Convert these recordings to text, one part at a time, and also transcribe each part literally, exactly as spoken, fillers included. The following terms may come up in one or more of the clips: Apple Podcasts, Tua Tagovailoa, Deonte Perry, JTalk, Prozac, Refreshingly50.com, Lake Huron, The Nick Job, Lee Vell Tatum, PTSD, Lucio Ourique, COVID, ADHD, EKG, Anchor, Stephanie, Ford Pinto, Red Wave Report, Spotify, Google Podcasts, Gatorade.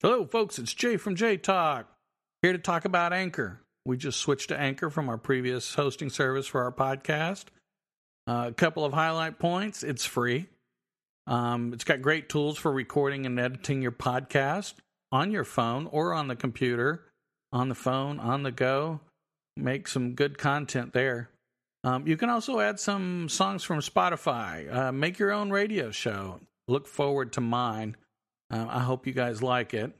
Hello, folks. It's Jay from JTalk, here to talk about Anchor. We just switched to Anchor from our previous hosting service for our podcast. Uh, a couple of highlight points. It's free. Um, it's got great tools for recording and editing your podcast on your phone or on the computer, on the phone, on the go. Make some good content there. Um, you can also add some songs from Spotify. Uh, make your own radio show. Look forward to mine. Um, I hope you guys like it.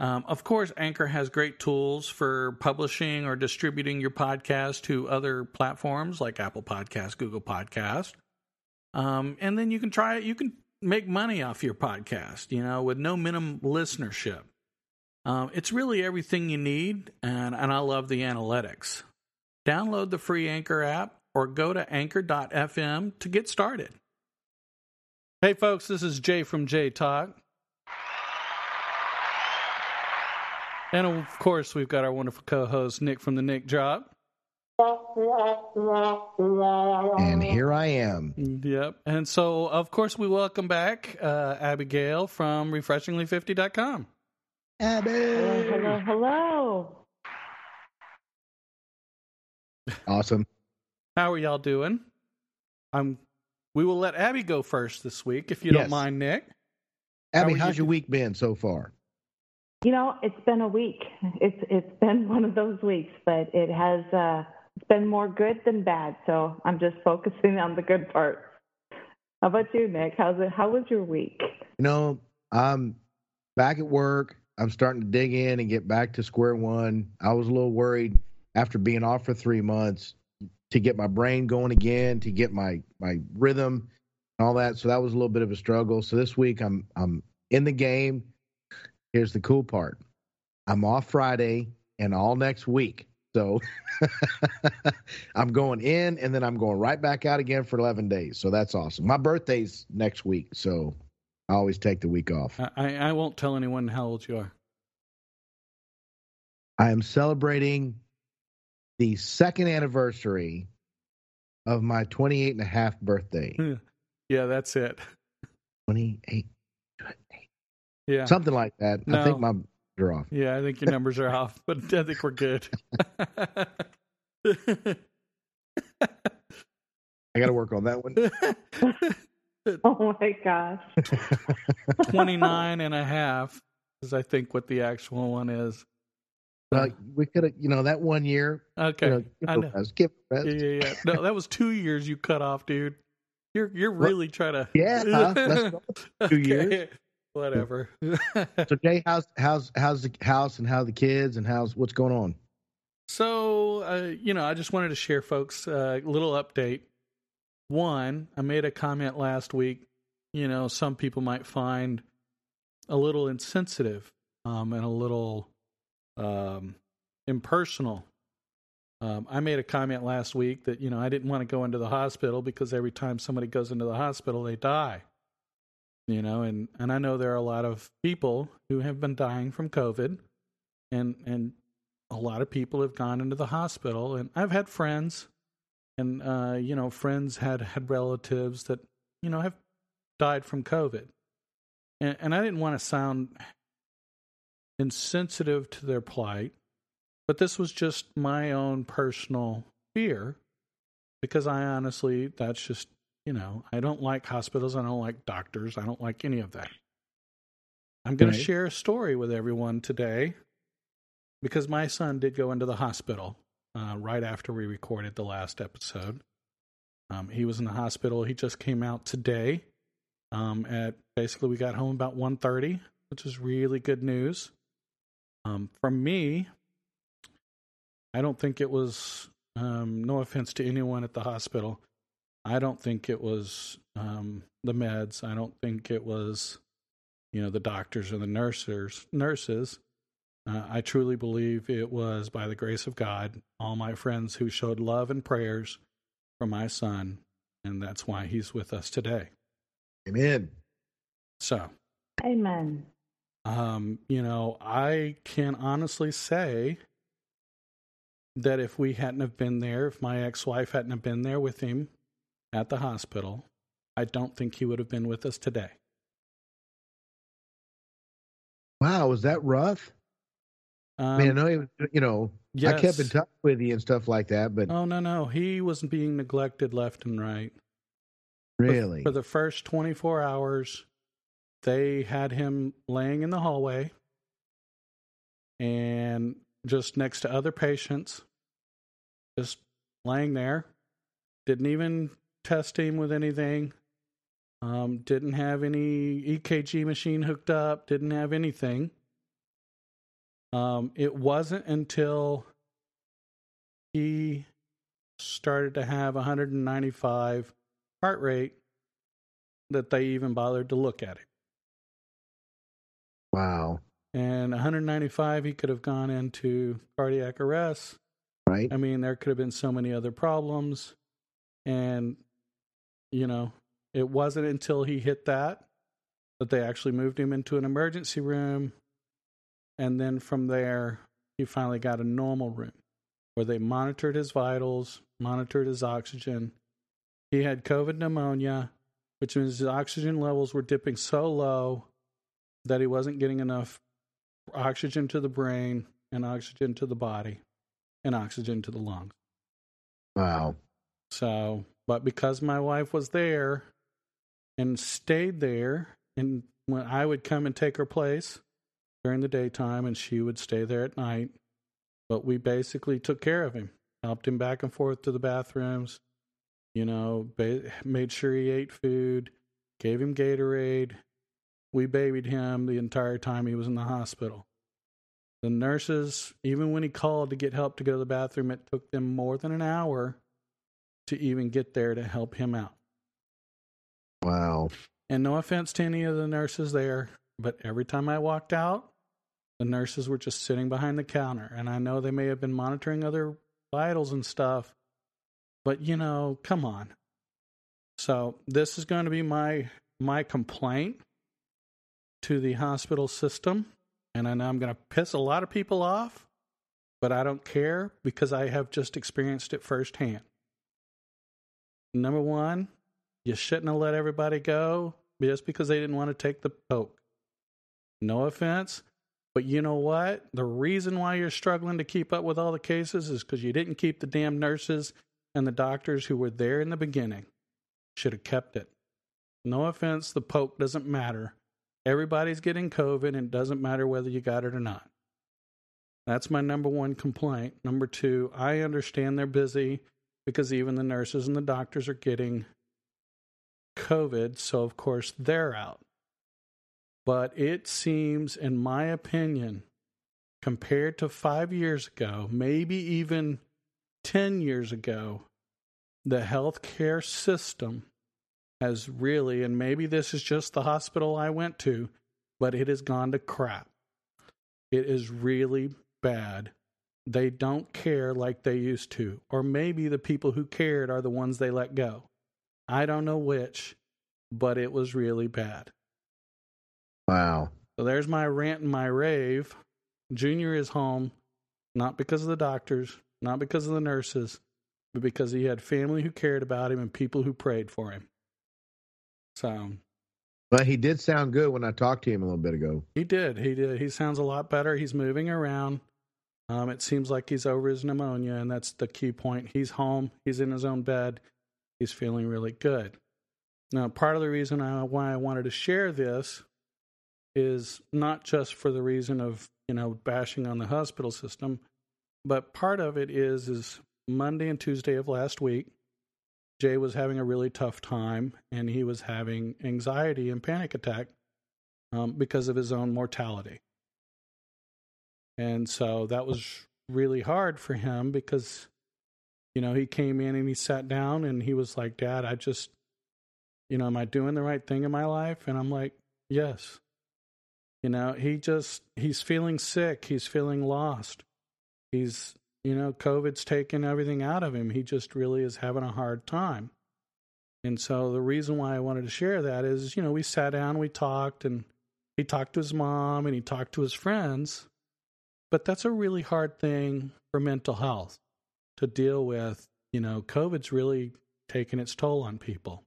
Um, of course, Anchor has great tools for publishing or distributing your podcast to other platforms like Apple Podcasts, Google Podcasts. Um, and then you can try it. You can make money off your podcast, you know, with no minimum listenership. Um, it's really everything you need, and, and I love the analytics. Download the free Anchor app or go to anchor dot f m to get started. Hey, folks, this is Jay from JTalk. And, of course, we've got our wonderful co-host, Nick from The Nick Job. And here I am. Yep. And so, of course, we welcome back uh, Abigail from refreshingly fifty dot com. Abby! Hello, hello, hello. Awesome. How are y'all doing? I'm. We will let Abby go first this week, if you yes. don't mind, Nick. Abby, How how's you your week been so far? You know, it's been a week. It's it's been one of those weeks, but it has uh, it's been more good than bad. So I'm just focusing on the good part. How about you, Nick? How's it? How was your week? You know, I'm back at work. I'm starting to dig in and get back to square one. I was a little worried after being off for three months to get my brain going again, to get my my rhythm and all that. So that was a little bit of a struggle. So this week I'm I'm in the game. Here's the cool part. I'm off Friday and all next week. So I'm going in and then I'm going right back out again for eleven days. So that's awesome. My birthday's next week. So I always take the week off. I, I won't tell anyone how old you are. I am celebrating the second anniversary of my twenty-eight and a half birthday. Yeah, that's it. twenty-eight. Yeah, something like that. No. I think my numbers are off. Yeah, I think your numbers are off, but I think we're good. I got to work on that one. Oh, my gosh. twenty-nine and a half is, I think, what the actual one is. Uh, we could have, you know, that one year. Okay. You know, I know. Rest, give rest. Yeah, yeah, yeah. No, that was two years you cut off, dude. You're, you're really trying to. Yeah, huh? Let's go. Two okay. years. Whatever. So Jay, how's how's how's the house and how the kids and how's what's going on? So uh, you know, I just wanted to share, folks, a uh, little update. One, I made a comment last week. You know, some people might find a little insensitive um, and a little um, impersonal. Um, I made a comment last week that you know I didn't want to go into the hospital because every time somebody goes into the hospital, they die. You know, and, and I know there are a lot of people who have been dying from COVID, and and a lot of people have gone into the hospital. And I've had friends, and uh, you know, friends had, had relatives that you know have died from COVID, and, and I didn't want to sound insensitive to their plight, but this was just my own personal fear, because I honestly, that's just. You know, I don't like hospitals. I don't like doctors. I don't like any of that. I'm going right. to share a story with everyone today because my son did go into the hospital uh, right after we recorded the last episode. Um, he was in the hospital. He just came out today. Um, at basically, we got home about one thirty, which is really good news. Um, for me, I don't think it was, um, no offense to anyone at the hospital, I don't think it was um, the meds. I don't think it was, you know, the doctors or the nurses. Nurses. Uh, I truly believe it was, by the grace of God, all my friends who showed love and prayers for my son, and that's why he's with us today. Amen. So. Amen. Um, you know, I can honestly say that if we hadn't have been there, if my ex-wife hadn't have been there with him, at the hospital, I don't think he would have been with us today. wow, was that rough? Um, Man, I know, you, you know, yes. I kept in touch with you and stuff like that, but. Oh, no, no. He was being neglected left and right. Really? For, for the first twenty-four hours, they had him laying in the hallway and just next to other patients, just laying there. Didn't even test him with anything. Um, didn't have any E K G machine hooked up. Didn't have anything. Um, it wasn't until he started to have one hundred ninety-five heart rate that they even bothered to look at it. Wow. And one hundred ninety-five, he could have gone into cardiac arrest. Right. I mean, there could have been so many other problems. And, you know, it wasn't until he hit that that they actually moved him into an emergency room. And then from there, he finally got a normal room where they monitored his vitals, monitored his oxygen. He had COVID pneumonia, which means his oxygen levels were dipping so low that he wasn't getting enough oxygen to the brain and oxygen to the body and oxygen to the lungs. Wow. So, but because my wife was there and stayed there, and when I would come and take her place during the daytime and she would stay there at night, but we basically took care of him, helped him back and forth to the bathrooms, you know, ba- made sure he ate food, gave him Gatorade. We babied him the entire time he was in the hospital. The nurses, even when he called to get help to go to the bathroom, it took them more than an hour to even get there to help him out. Wow. And no offense to any of the nurses there, but every time I walked out, the nurses were just sitting behind the counter. And I know they may have been monitoring other vitals and stuff, but, you know, come on. So this is going to be my my complaint to the hospital system. And I know I'm going to piss a lot of people off, but I don't care because I have just experienced it firsthand. Number one, you shouldn't have let everybody go just because they didn't want to take the poke. No offense, but you know what? The reason why you're struggling to keep up with all the cases is because you didn't keep the damn nurses and the doctors who were there in the beginning. Should have kept it. No offense, the poke doesn't matter. Everybody's getting COVID and it doesn't matter whether you got it or not. That's my number one complaint. Number two, I understand they're busy because even the nurses and the doctors are getting COVID, so of course they're out. But it seems, in my opinion, compared to five years ago, maybe even ten years ago, the healthcare system has really, and maybe this is just the hospital I went to, but it has gone to crap. It is really bad. They don't care like they used to. Or maybe the people who cared are the ones they let go. I don't know which, but it was really bad. Wow. So there's my rant and my rave. Junior is home, not because of the doctors, not because of the nurses, but because he had family who cared about him and people who prayed for him. So. But he did sound good when I talked to him a little bit ago. He did. He did. He sounds a lot better. He's moving around. Um, it seems like he's over his pneumonia, and that's the key point. He's home. He's in his own bed. He's feeling really good. Now, part of the reason I, why I wanted to share this is not just for the reason of, you know, bashing on the hospital system, but part of it is, is Monday and Tuesday of last week, Jay was having a really tough time, and he was having anxiety and panic attack um, because of his own mortality. And so that was really hard for him because, you know, he came in and he sat down and he was like, Dad, I just, you know, am I doing the right thing in my life? And I'm like, yes. You know, he just, he's feeling sick. He's feeling lost. He's, you know, COVID's taken everything out of him. He just really is having a hard time. And so the reason why I wanted to share that is, you know, we sat down, we talked, and he talked to his mom and he talked to his friends. But that's a really hard thing for mental health to deal with. You know, COVID's really taken its toll on people.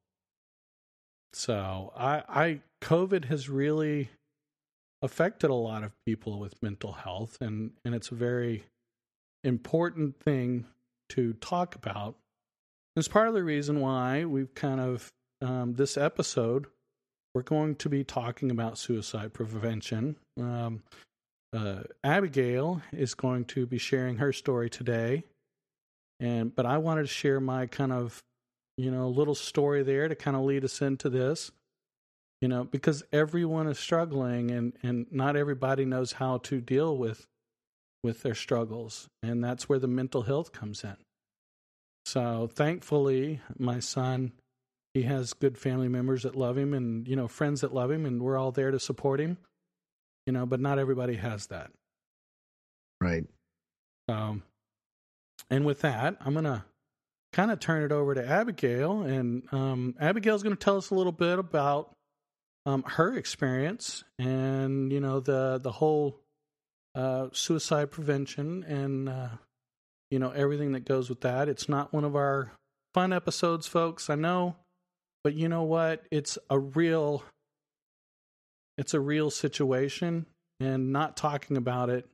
So I, I COVID has really affected a lot of people with mental health, and, and it's a very important thing to talk about. It's part of the reason why we've kind of, um, this episode, we're going to be talking about suicide prevention. Um, uh, Abigail is going to be sharing her story today, and but I wanted to share my kind of, you know, little story there to kind of lead us into this, you know, because everyone is struggling, and, and not everybody knows how to deal with with their struggles, and that's where the mental health comes in. So thankfully, my son, he has good family members that love him, and, you know, friends that love him, and we're all there to support him, you know, but not everybody has that. Right. Um, and with that, I'm going to kind of turn it over to Abigail, and um, Abigail's going to tell us a little bit about um, her experience and, you know, the, the whole uh, suicide prevention and, uh, you know, everything that goes with that. It's not one of our fun episodes, folks, I know, but you know what? It's a real, it's a real situation, and not talking about it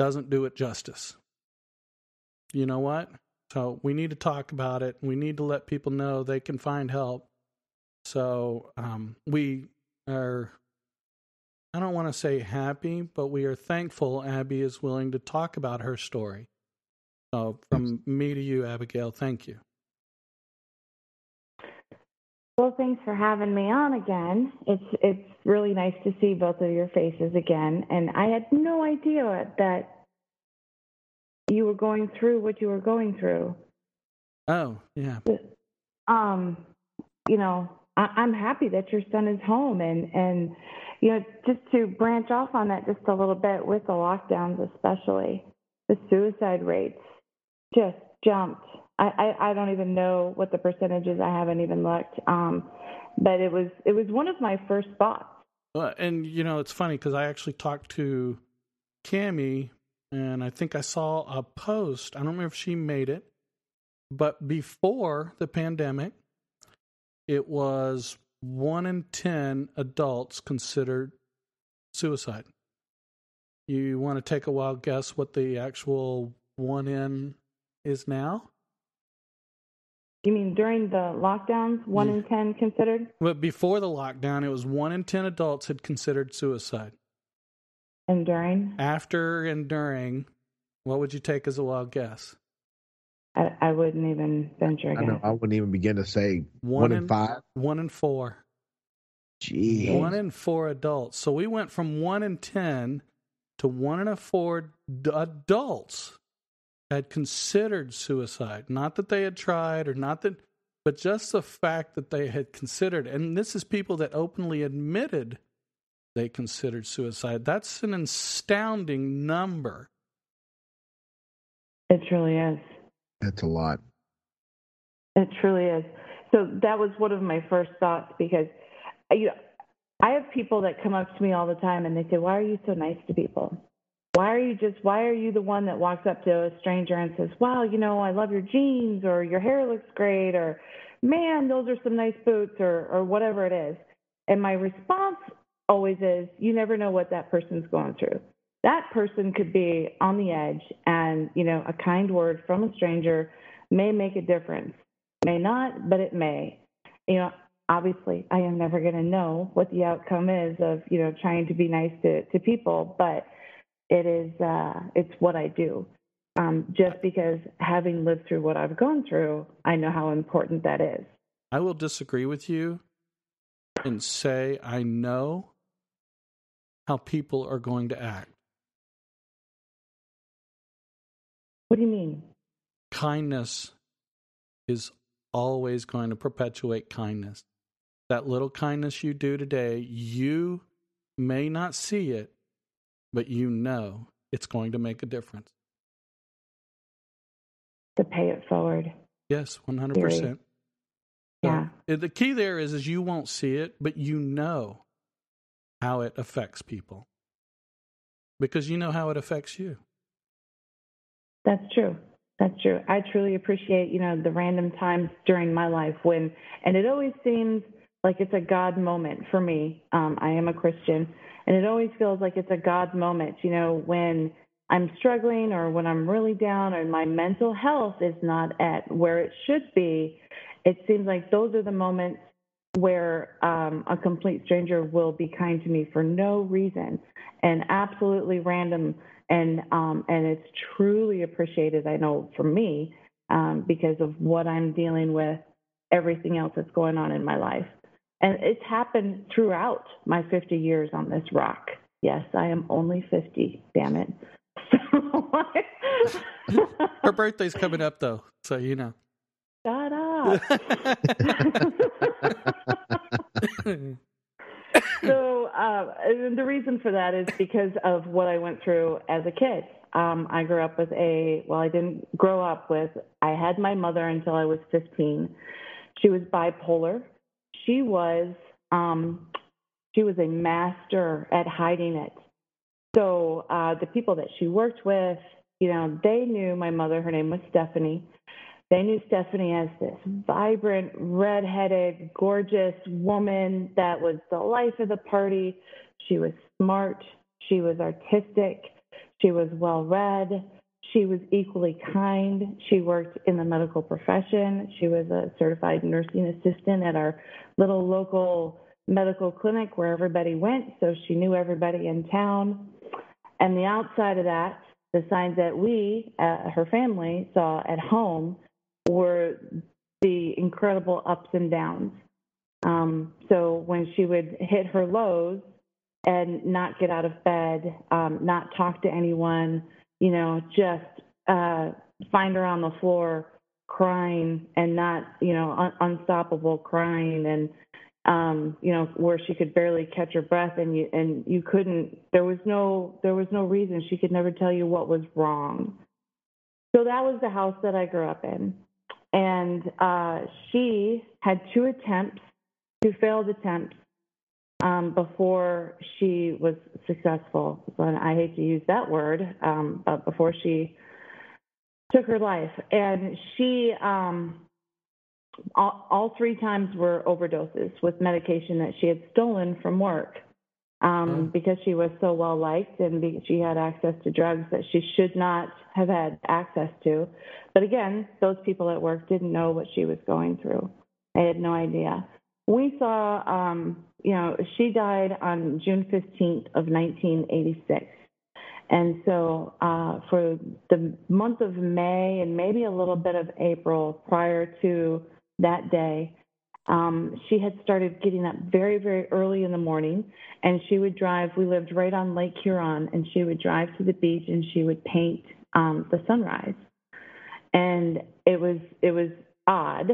doesn't do it justice. You know what? So we need to talk about it. We need to let people know they can find help. So um, we are, I don't want to say happy, but we are thankful Abby is willing to talk about her story. So from me to you, Abigail, thank you. Well, thanks for having me on again. It's it's really nice to see both of your faces again. And I had no idea that you were going through what you were going through. Oh, yeah. Um, you know, I, I'm happy that your son is home. And, and, you know, just to branch off on that just a little bit, with the lockdowns especially, the suicide rates just jumped. I, I, I don't even know what the percentage is. I haven't even looked. Um, but it was it was one of my first thoughts. Well, and, you know, it's funny because I actually talked to Cammie, and I think I saw a post. I don't remember if she made it, but before the pandemic, it was one in ten adults considered suicide. You want to take a wild guess what the actual one in is now? You mean during the lockdowns, one yeah. in ten considered? But before the lockdown, it was one in ten adults had considered suicide. And during? After and during, what would you take as a wild guess? I, I wouldn't even venture a guess. I know, I wouldn't even begin to say one, one in, in five. One in four. Jeez. One in four adults. So we went from one in ten to one in a four d- adults had considered suicide. Not that they had tried or not that, but just the fact that they had considered. And this is people that openly admitted they considered suicide. That's an astounding number. It truly is. That's a lot. It truly is. So that was one of my first thoughts, because you know, I have people that come up to me all the time and they say, "Why are you so nice to people? Why are you just? Why are you the one that walks up to a stranger and says, 'Wow, you know, I love your jeans,' or 'Your hair looks great,' or 'Man, those are some nice boots,' or or whatever it is?" And my response always is, you never know what that person's going through. That person could be on the edge, and, you know, a kind word from a stranger may make a difference. May not, but it may. You know, obviously, I am never going to know what the outcome is of, you know, trying to be nice to, to people, but it is, uh, it's what I do. Um, just because having lived through what I've gone through, I know how important that is. I will disagree with you and say I know how people are going to act. What do you mean? Kindness is always going to perpetuate kindness. That little kindness you do today, you may not see it, but you know it's going to make a difference. To pay it forward. Yes, one hundred percent. Period. Yeah. Um, the key there is, is you won't see it, but you know how it affects people, because you know how it affects you. That's true. That's true. I truly appreciate, you know, the random times during my life when, and it always seems like it's a God moment for me. Um, I am a Christian, And it always feels like it's a God moment, you know, when I'm struggling or when I'm really down or my mental health is not at where it should be. It seems like those are the moments where um, a complete stranger will be kind to me for no reason and absolutely random. And um, and it's truly appreciated, I know, for me um, because of what I'm dealing with, everything else that's going on in my life. And it's happened throughout my fifty years on this rock. Yes, I am only fifty, damn it. Her birthday's coming up, though, so you know. Shut up. So uh, the reason for that is because of what I went through as a kid. Um, I grew up with a, well, I didn't grow up with, I had my mother until I was fifteen. She was bipolar. She was um, she was a master at hiding it. So uh, the people that she worked with, you know, they knew my mother. Her name was Stephanie. They knew Stephanie as this vibrant, redheaded, gorgeous woman that was the life of the party. She was smart. She was artistic. She was well-read. She was equally kind. She worked in the medical profession. She was a certified nursing assistant at our little local medical clinic where everybody went, so she knew everybody in town. And the outside of that, the signs that we, uh, her family, saw at home were the incredible ups and downs. Um, so when she would hit her lows and not get out of bed, um, not talk to anyone, you know, just uh, find her on the floor crying and not, you know, un- unstoppable crying and, um, you know, where she could barely catch her breath and you, and you couldn't, there was no, there was no reason. She could never tell you what was wrong. So that was the house that I grew up in. And uh, she had two attempts, two failed attempts Um, before she was successful. And I hate to use that word, um, but before she took her life. And she, um, all, all three times were overdoses with medication that she had stolen from work um, mm. because she was so well-liked and be, she had access to drugs that she should not have had access to. But again, those people at work didn't know what she was going through. They had no idea. We saw, um, you know, she died on June fifteenth of nineteen eighty-six. And so uh, for the month of May and maybe a little bit of April prior to that day, um, she had started getting up very, very early in the morning. And she would drive. We lived right on Lake Huron. And she would drive to the beach and she would paint um, the sunrise. And it was it was odd.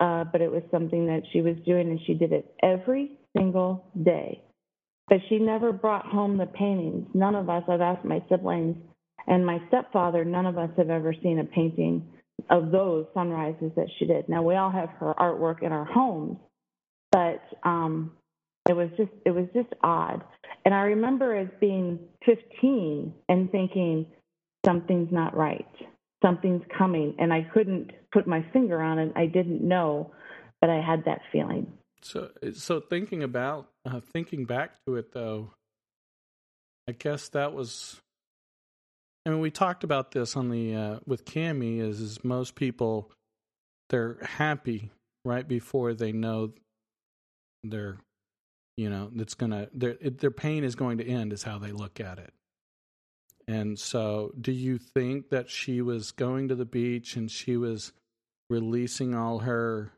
Uh, but it was something that she was doing, and she did it every single day. But she never brought home the paintings. None of us, I've asked my siblings and my stepfather, none of us have ever seen a painting of those sunrises that she did. Now, we all have her artwork in our homes, but um, it was just it was just odd. And I remember as being fifteen and thinking, something's not right. Something's coming, and I couldn't put my finger on it. I didn't know, but I had that feeling. So, so thinking about, uh, thinking back to it, though, I guess that was, I mean, we talked about this on the, uh, with Cammie, is, is most people, they're happy right before they know they're, you know, it's going to, their their pain is going to end is how they look at it. And so do you think that she was going to the beach and she was releasing all her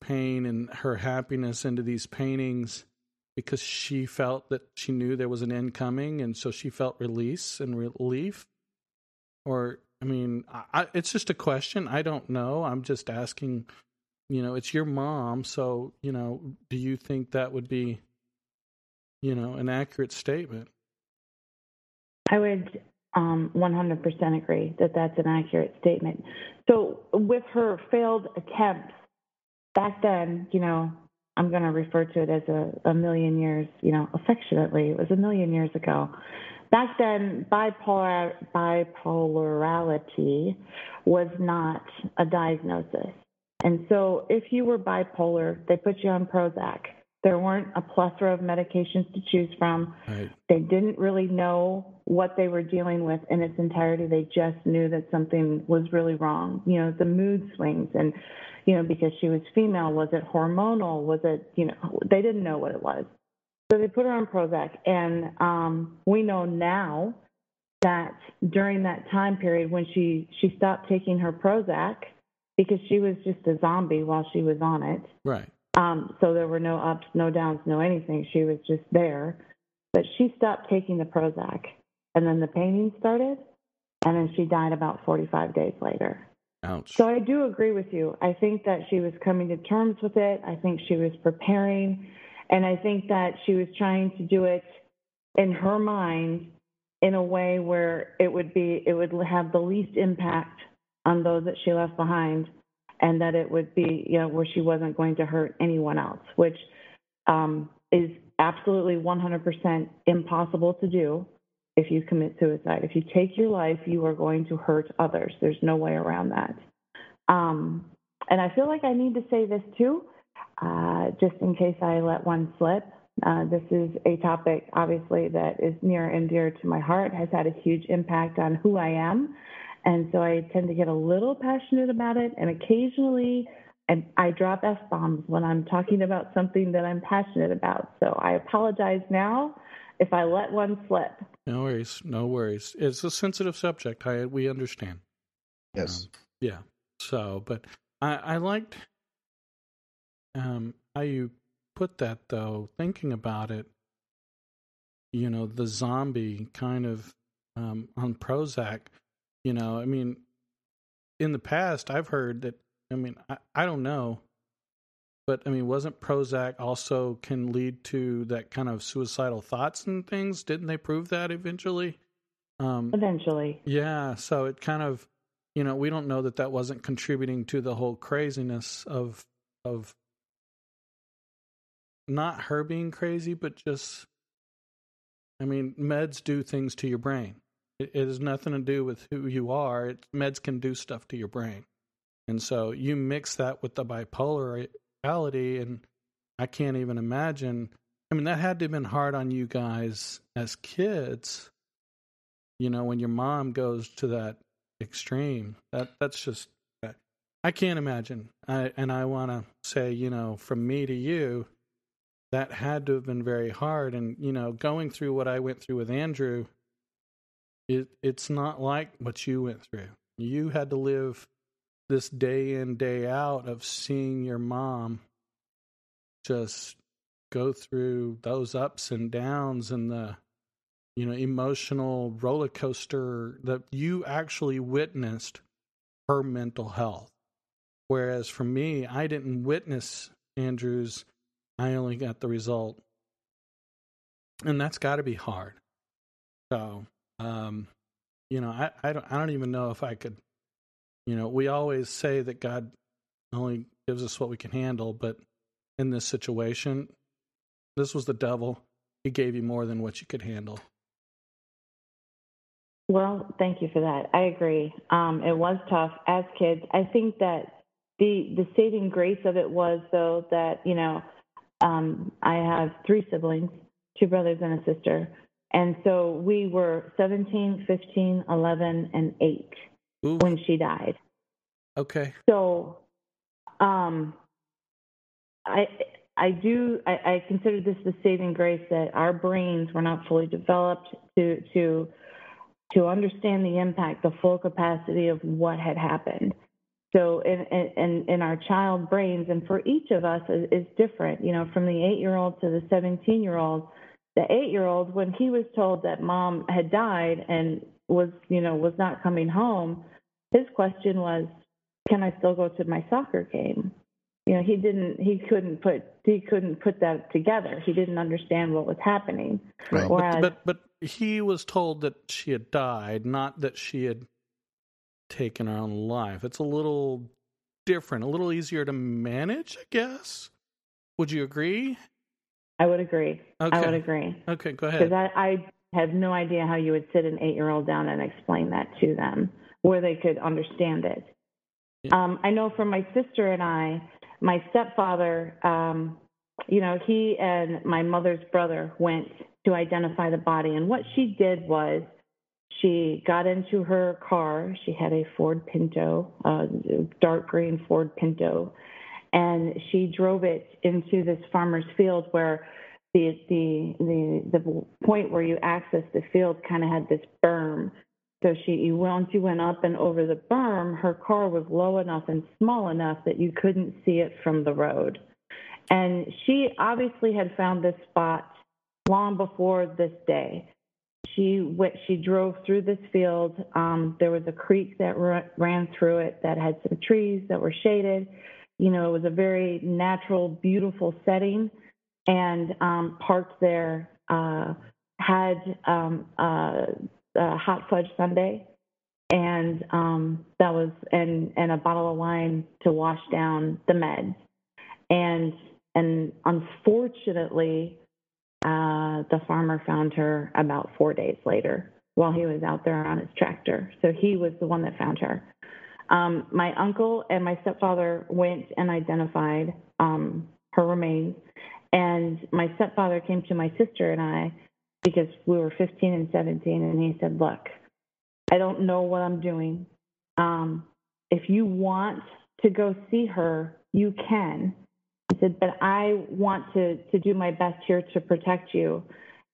pain and her happiness into these paintings because she felt that she knew there was an end coming and so she felt release and relief? Or, I mean, I, it's just a question. I don't know. I'm just asking, you know, it's your mom. So, you know, do you think that would be, you know, an accurate statement? I would um, one hundred percent agree that that's an accurate statement. So with her failed attempts back then, you know, I'm going to refer to it as a, a million years, you know, affectionately. It was a million years ago. Back then, bipolar, bipolarity was not a diagnosis. And so if you were bipolar, they put you on Prozac. There weren't a plethora of medications to choose from. Right. They didn't really know what they were dealing with in its entirety. They just knew that something was really wrong. You know, the mood swings and, you know, because she was female, was it hormonal? Was it, you know, they didn't know what it was. So they put her on Prozac. And um, we know now that during that time period when she, she stopped taking her Prozac because she was just a zombie while she was on it. Right. Um, so there were no ups, no downs, no anything. She was just there. But she stopped taking the Prozac, and then the painting started, and then she died about forty-five days later. Ouch. So I do agree with you. I think that she was coming to terms with it. I think she was preparing, and I think that she was trying to do it in her mind in a way where it would be, it would have the least impact on those that she left behind. And that it would be, you know, where she wasn't going to hurt anyone else, which um, is absolutely one hundred percent impossible to do if you commit suicide. If you take your life, you are going to hurt others. There's no way around that. Um, and I feel like I need to say this too, uh, just in case I let one slip. Uh, this is a topic, obviously, that is near and dear to my heart, has had a huge impact on who I am. And so I tend to get a little passionate about it, and occasionally and I drop F-bombs when I'm talking about something that I'm passionate about. So I apologize now if I let one slip. No worries, no worries. It's a sensitive subject, I, we understand. Yes. Um, yeah, so, but I, I liked um, how you put that, though, thinking about it, you know, the zombie kind of um, on Prozac. You know, I mean, in the past, I've heard that, I mean, I, I don't know, but I mean, wasn't Prozac also can lead to that kind of suicidal thoughts and things? Didn't they prove that eventually? Um, eventually. Yeah. So it kind of, you know, we don't know that that wasn't contributing to the whole craziness of, of not her being crazy, but just, I mean, meds do things to your brain. It has nothing to do with who you are. It, meds can do stuff to your brain. And so you mix that with the bipolarity, and I can't even imagine. I mean, that had to have been hard on you guys as kids, you know, when your mom goes to that extreme. That That's just, I can't imagine. I, and I want to say, you know, from me to you, that had to have been very hard. And, you know, going through what I went through with Andrew, It, it's not like what you went through. You had to live this day in, day out of seeing your mom just go through those ups and downs and the, you know, emotional roller coaster that you actually witnessed her mental health. Whereas for me, I didn't witness Andrew's. I only got the result. And that's got to be hard. So... Um, you know, I, I don't, I don't even know if I could, you know, we always say that God only gives us what we can handle, but in this situation, this was the devil. He gave you more than what you could handle. Well, thank you for that. I agree. Um, it was tough as kids. I think that the, the saving grace of it was though that, you know, um, I have three siblings, two brothers and a sister. And so we were seventeen, fifteen, eleven, and eight Ooh. When she died. Okay. So um, I I do, I, I consider this the saving grace that our brains were not fully developed to to to understand the impact, the full capacity of what had happened. So in, in, in our child brains, and for each of us is, is different, you know, from the eight-year-old to the seventeen-year-old, the eight-year-old, when he was told that mom had died and was, you know, was not coming home, his question was, "Can I still go to my soccer game?" You know, he didn't, he couldn't put, he couldn't put that together. He didn't understand what was happening. Right. Whereas, but, but but he was told that she had died, not that she had taken her own life. It's a little different, a little easier to manage, I guess. Would you agree? I would agree. Okay. I would agree. Okay, go ahead. Because I, I have no idea how you would sit an eight-year-old down and explain that to them, where they could understand it. Yeah. Um, I know for my sister and I, my stepfather um, you know, he and my mother's brother went to identify the body. And what she did was she got into her car. She had a Ford Pinto, uh, dark green Ford Pinto, and she drove it into this farmer's field where the the the, the point where you access the field kind of had this berm. So she, once you went up and over the berm, her car was low enough and small enough that you couldn't see it from the road. And she obviously had found this spot long before this day. She went, she drove through this field. Um, there was a creek that r- ran through it that had some trees that were shaded. You know, it was a very natural, beautiful setting, and um, parked there, uh, had um, uh, a hot fudge sundae, and um, that was and and a bottle of wine to wash down the meds. And and unfortunately, uh, the farmer found her about four days later while he was out there on his tractor. So he was the one that found her. Um, my uncle and my stepfather went and identified um, her remains. And my stepfather came to my sister and I, because we were fifteen and seventeen, and he said, "Look, I don't know what I'm doing. Um, if you want to go see her, you can." I said, "But I want to, to do my best here to protect you.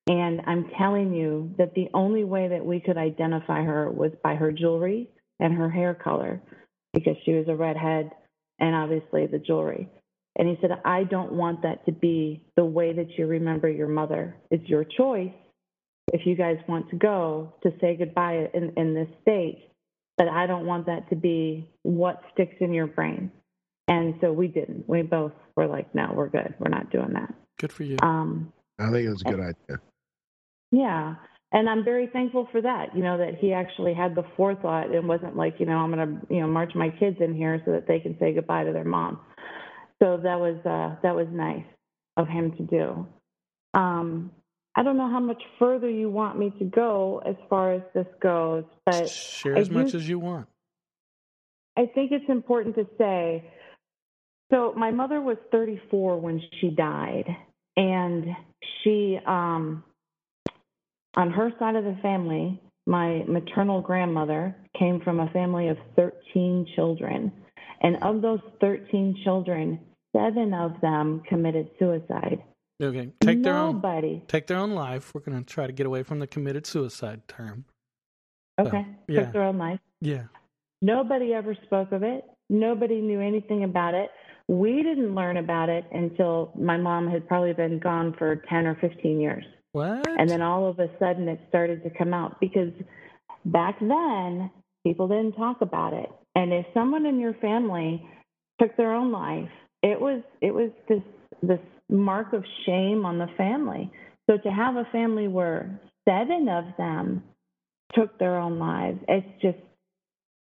And I'm telling you that the only way that we could identify her was by her jewelry and her hair color, because she was a redhead, and obviously the jewelry." And he said, "I don't want that to be the way that you remember your mother. It's your choice if you guys want to go to say goodbye in, in this state, but I don't want that to be what sticks in your brain." And so we didn't. We both were like, "No, we're good. We're not doing that." Good for you. Um, I think it was a good and, idea. Yeah. And I'm very thankful for that, you know, that he actually had the forethought and wasn't like, you know, I'm going to, you know, march my kids in here so that they can say goodbye to their mom. So that was uh, that was nice of him to do. Um, I don't know how much further you want me to go as far as this goes, but share as much as you want. I think it's important to say. So my mother was thirty-four when she died, and she, um, on her side of the family, my maternal grandmother came from a family of thirteen children, and of those thirteen children, seven of them committed suicide. Okay, take their Nobody. own take their own life. We're going to try to get away from the committed suicide term. Okay, so, yeah. Took their own life. Yeah. Nobody ever spoke of it. Nobody knew anything about it. We didn't learn about it until my mom had probably been gone for ten or fifteen years. What? And then all of a sudden it started to come out, because back then people didn't talk about it. And if someone in your family took their own life, it was it was this this mark of shame on the family. So to have a family where seven of them took their own lives, it's just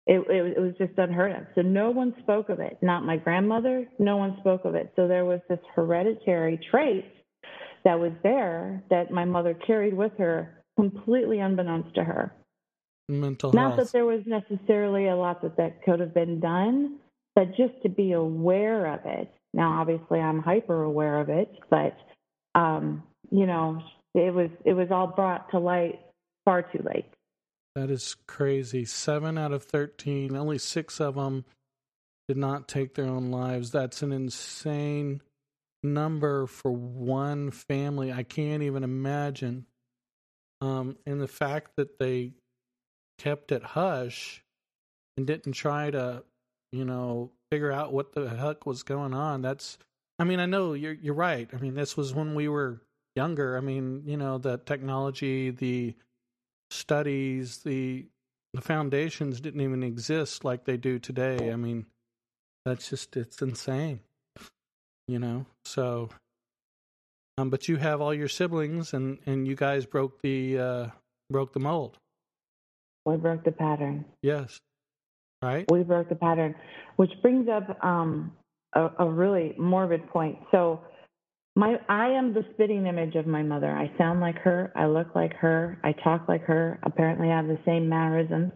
It, it, it was just unheard of. So no one spoke of it. Not my grandmother. No one spoke of it. So there was this hereditary trait that was there that my mother carried with her, completely unbeknownst to her. Mental health. Not that there was necessarily a lot that, that could have been done, but just to be aware of it. Now, obviously, I'm hyper aware of it, but um, you know, it was it was all brought to light far too late. That is crazy. Seven out of thirteen, only six of them did not take their own lives. That's an insane number for one family. I can't even imagine. Um, and the fact that they kept it hush and didn't try to, you know, figure out what the heck was going on. That's, I mean, I know you're, you're right. I mean, this was when we were younger. I mean, you know, the technology, the studies, the the foundations didn't even exist like they do today. I mean, that's just, it's insane, you know. So, um, but you have all your siblings, and, and you guys broke the uh, broke the mold. We broke the pattern. Yes, right. We broke the pattern, which brings up um, a, a really morbid point. So. My, I am the spitting image of my mother. I sound like her. I look like her. I talk like her. Apparently, I have the same mannerisms.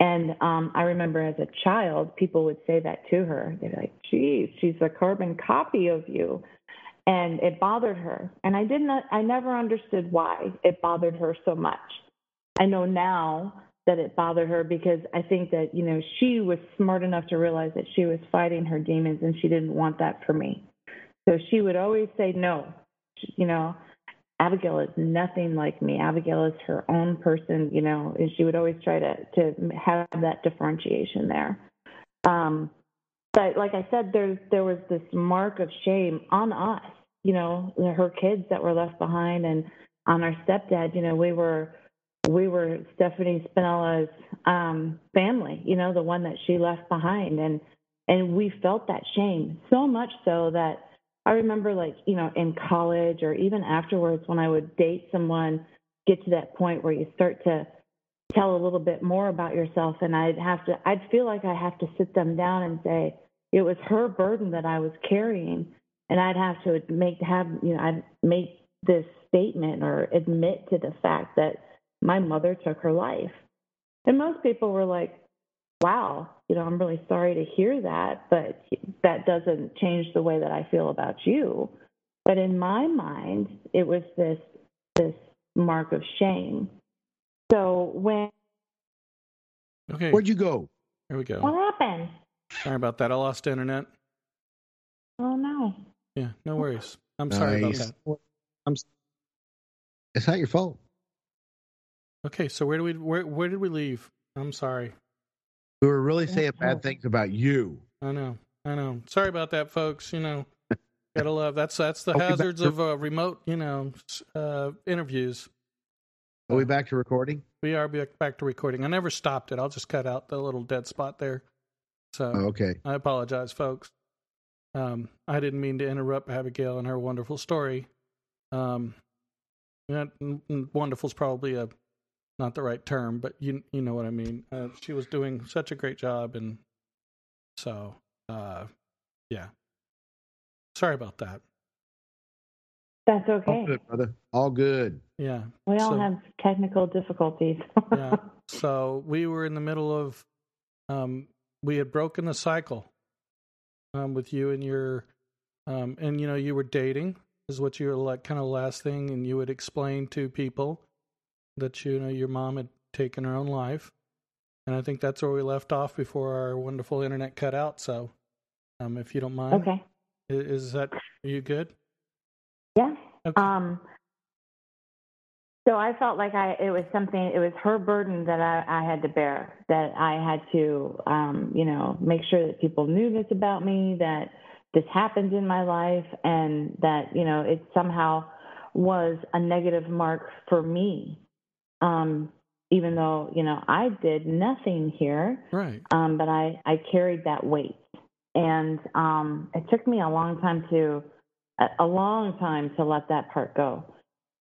And um, I remember as a child, people would say that to her. They'd be like, "Geez, she's a carbon copy of you." and it bothered her. And I didn't, I never understood why it bothered her so much. I know now that it bothered her because I think that, you know, she was smart enough to realize that she was fighting her demons and she didn't want that for me. So she would always say, no, you know, Abigail is nothing like me. Abigail is her own person, you know, and she would always try to, to have that differentiation there. Um, but like I said, there's, there was this mark of shame on us, you know, her kids that were left behind and on our stepdad. You know, we were, we were Stephanie Spinella's um, family, you know, the one that she left behind. And, and we felt that shame so much so that I remember, like, you know, in college or even afterwards when I would date someone, get to that point where you start to tell a little bit more about yourself. And I'd have to, I'd feel like I have to sit them down and say, it was her burden that I was carrying. And I'd have to make, have, you know, I'd make this statement or admit to the fact that my mother took her life. And most people were like, wow, you know, I'm really sorry to hear that, but that doesn't change the way that I feel about you. But in my mind, it was this this mark of shame. So when... Okay. Where'd you go? Here we go. What happened? Sorry about that. I lost internet. Oh, no. Yeah, no worries. I'm nice. Sorry about that. I'm... It's not your fault. Okay, so where do we where where did we leave? I'm sorry. We were really saying bad things about you. I know, I know. Sorry about that, folks. You know, gotta love that's that's the hazards of uh, remote, you know, uh, interviews. Are we back to recording? We are back to recording. I never stopped it. I'll just cut out the little dead spot there. So oh, okay, I apologize, folks. Um, I didn't mean to interrupt Abigail and her wonderful story. Um, wonderful is probably a not the right term, but you you know what I mean. Uh, she was doing such a great job, and so, uh, yeah. Sorry about that. That's okay. All good, brother. All good. Yeah. We all so, have technical difficulties. Yeah. So we were in the middle of, um, we had broken the cycle um, with you and your, um, and, you know, you were dating is what you were like, kind of last thing, and you would explain to people that, you know, your mom had taken her own life. And I think that's where we left off before our wonderful internet cut out. So um, if you don't mind, okay, is that, are you good? Yeah. Okay. Um, so I felt like I, it was something, it was her burden that I, I had to bear, that I had to, um, you know, make sure that people knew this about me, that this happened in my life, and that, you know, it somehow was a negative mark for me. Um, even though, you know, I did nothing here, right? Um, but I, I carried that weight, and um, it took me a long time to, a long time to let that part go.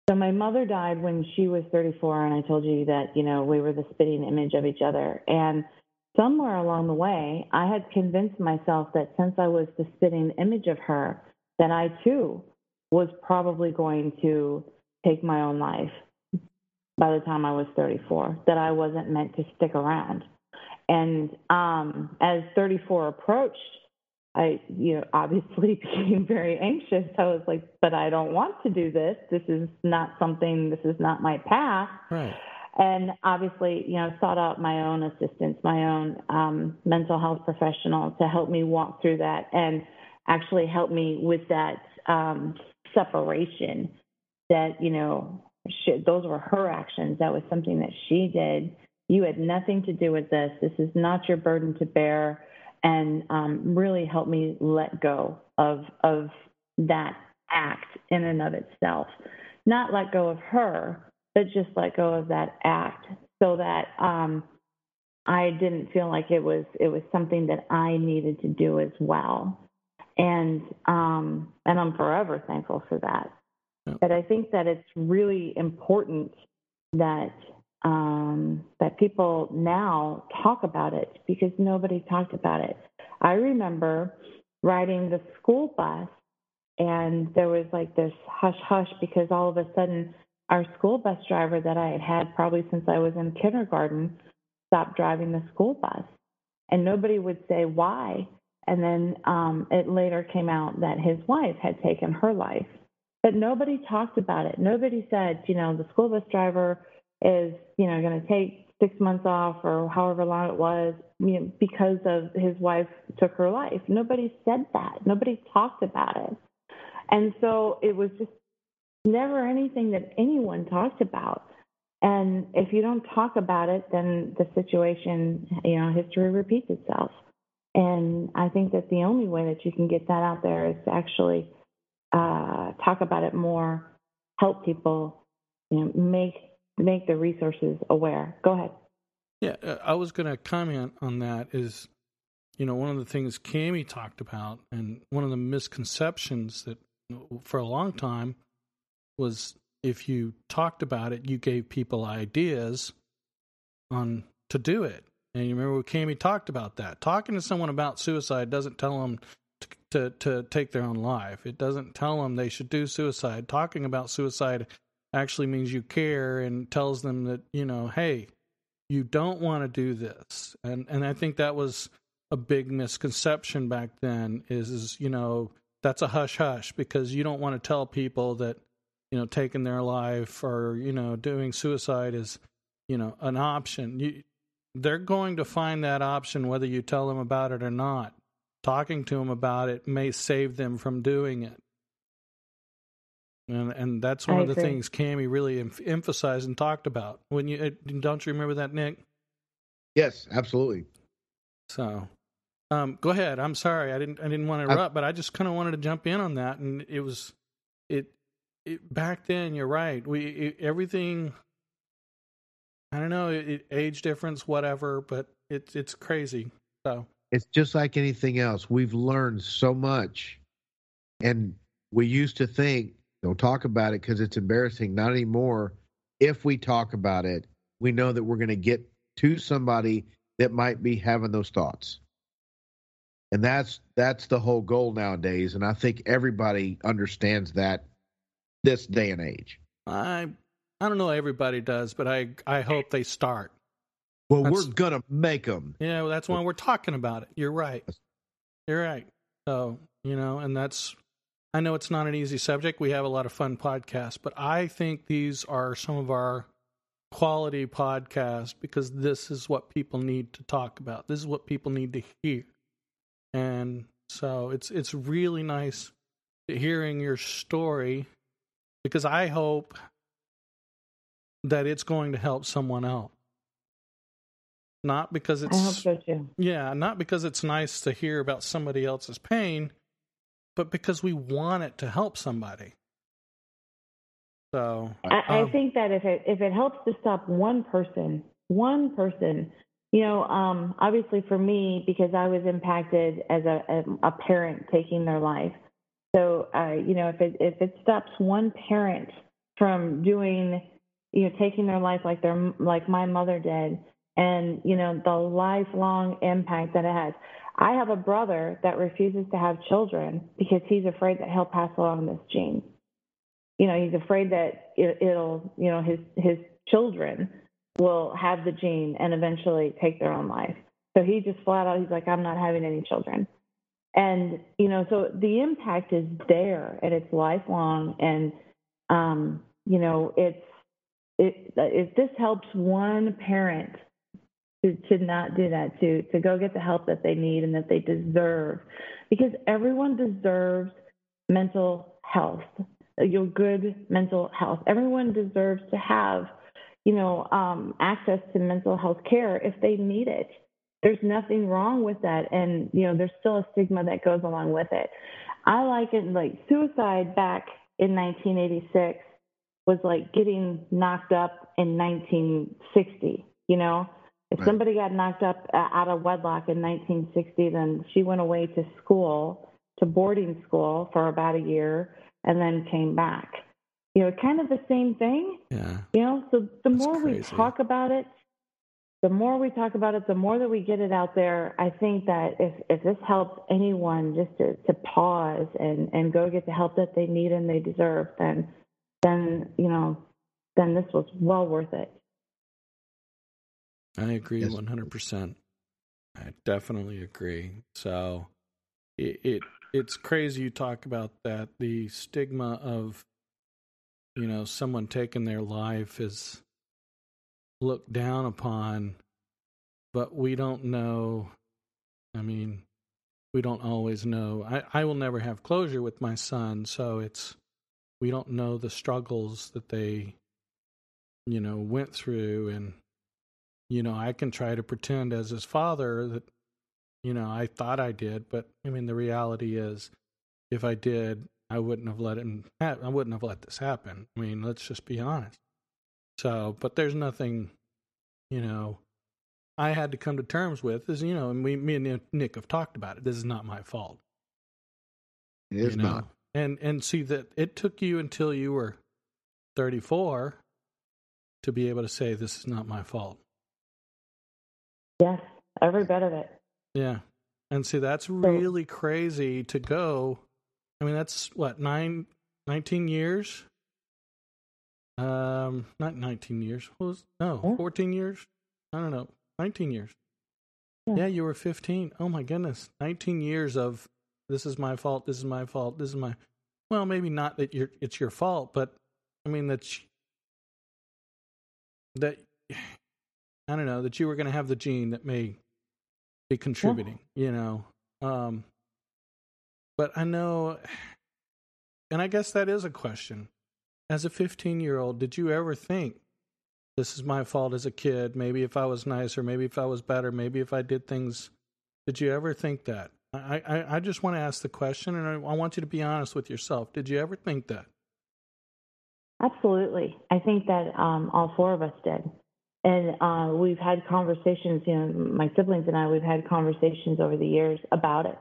So my mother died when she was thirty-four, and I told you that, you know, we were the spitting image of each other. And somewhere along the way, I had convinced myself that since I was the spitting image of her, that I too was probably going to take my own life by the time I was thirty-four, that I wasn't meant to stick around. And um, as thirty-four approached, I, you know, obviously became very anxious. I was like, but I don't want to do this. This is not something, this is not my path. Right. And obviously, you know, sought out my own assistance, my own um, mental health professional to help me walk through that and actually help me with that um, separation that, you know, She, those were her actions. That was something that she did. You had nothing to do with this. This is not your burden to bear, and um, really helped me let go of of that act in and of itself. Not let go of her, but just let go of that act, so that um, I didn't feel like it was it was something that I needed to do as well. And um, and I'm forever thankful for that. But I think that it's really important that um, that people now talk about it, because nobody talked about it. I remember riding the school bus, and there was like this hush-hush because all of a sudden our school bus driver that I had had probably since I was in kindergarten stopped driving the school bus, and nobody would say why. And then um, it later came out that his wife had taken her life. But nobody talked about it. Nobody said, you know, the school bus driver is, you know, going to take six months off or however long it was, you know, because of his wife took her life. Nobody said that. Nobody talked about it. And so it was just never anything that anyone talked about. And if you don't talk about it, then the situation, you know, history repeats itself. And I think that the only way that you can get that out there is to actually uh, talk about it more, help people, you know, make make the resources aware. Go ahead. Yeah, I was going to comment on that is, you know, one of the things Cammie talked about and one of the misconceptions that for a long time was if you talked about it, you gave people ideas on to do it. And you remember Cammie talked about that. Talking to someone about suicide doesn't tell them to, to, to take their own life. It doesn't tell them they should do suicide. Talking about suicide actually means you care and tells them that, you know, hey, you don't want to do this. And and I think that was a big misconception back then is, is, you know, that's a hush-hush because you don't want to tell people that, you know, taking their life or, you know, doing suicide is, you know, an option. You, they're going to find that option whether you tell them about it or not. Talking to them about it may save them from doing it. And and that's one I of agree. the things Cammie really em- emphasized and talked about. When you Don't you remember that, Nick? Yes, absolutely. So, um, go ahead. I'm sorry. I didn't I didn't want to interrupt, I, but I just kind of wanted to jump in on that. And it was, it, it back then, you're right. We it, everything... I don't know, it, age difference, whatever, but it's it's crazy. So it's just like anything else. We've learned so much, and we used to think don't talk about it because it's embarrassing. Not anymore. If we talk about it, we know that we're going to get to somebody that might be having those thoughts, and that's that's the whole goal nowadays. And I think everybody understands that this day and age. I. I don't know everybody does, but I I hope they start. Well, that's, we're going to make them. Yeah, well, that's why we're talking about it. You're right. You're right. So, you know, and that's, I know it's not an easy subject. We have a lot of fun podcasts, but I think these are some of our quality podcasts because this is what people need to talk about. This is what people need to hear. And so it's it's really nice hearing your story because I hope that it's going to help someone else. Not because it's... I hope so too. Yeah, not because it's nice to hear about somebody else's pain, but because we want it to help somebody. So... I, um, I think that if it if it helps to stop one person, one person, you know, um, obviously for me, because I was impacted as a, a parent taking their life. So, uh, you know, if it, if it stops one parent from doing... you know, taking their life like their like my mother did, and you know the lifelong impact that it has. I have a brother that refuses to have children because he's afraid that he'll pass along this gene. You know, he's afraid that it, it'll, you know, his his children will have the gene and eventually take their own life. So he just flat out, he's like, I'm not having any children. And you know, so the impact is there, and it's lifelong, and um, you know, it's. It, if this helps one parent to, to not do that, to to go get the help that they need and that they deserve, because everyone deserves mental health, your good mental health. Everyone deserves to have, you know, um, access to mental health care if they need it. There's nothing wrong with that, and you know, there's still a stigma that goes along with it. I like it like suicide back in nineteen eighty-six. Was like getting knocked up in nineteen sixty, you know? If right. somebody got knocked up uh, out of wedlock in nineteen sixty, then she went away to school, to boarding school for about a year, and then came back. You know, kind of the same thing. Yeah. You know, so the That's more crazy. we talk about it, the more we talk about it, the more that we get it out there. I think that if, if this helps anyone just to, to pause and, and go get the help that they need and they deserve, then... then, you know, then this was well worth it. I agree yes. one hundred percent. I definitely agree. So it, it it's crazy you talk about that. The stigma of, you know, someone taking their life is looked down upon, but we don't know. I mean, we don't always know. I, I will never have closure with my son, so it's, we don't know the struggles that they, you know, went through. And, you know, I can try to pretend as his father that, you know, I thought I did, but I mean, the reality is, if I did, I wouldn't have let him, ha- I wouldn't have let this happen. I mean, let's just be honest. So, but there's nothing, you know, I had to come to terms with is, you know, and we, me and Nick have talked about it. This is not my fault. It is you know? not. And, and see that it took you until you were thirty-four to be able to say, this is not my fault. Yes. Every bit of it. Yeah. And see, that's really crazy to go. I mean, that's what, nine, nineteen years? Um, not nineteen years. What was, no, yeah. fourteen years? I don't know. nineteen years. Yeah. yeah, you were fifteen. Oh my goodness. nineteen years of this is my fault, this is my fault, this is my, well, maybe not that you're, it's your fault, but I mean, that's, that, I don't know, that you were going to have the gene that may be contributing, yeah. you know. Um, but I know, and I guess that is a question. As a fifteen-year-old, did you ever think, this is my fault as a kid, maybe if I was nicer, maybe if I was better, maybe if I did things, did you ever think that? I, I, I just want to ask the question, and I, I want you to be honest with yourself. Did you ever think that? Absolutely. I think that um, all four of us did. And uh, we've had conversations, you know, my siblings and I, we've had conversations over the years about it.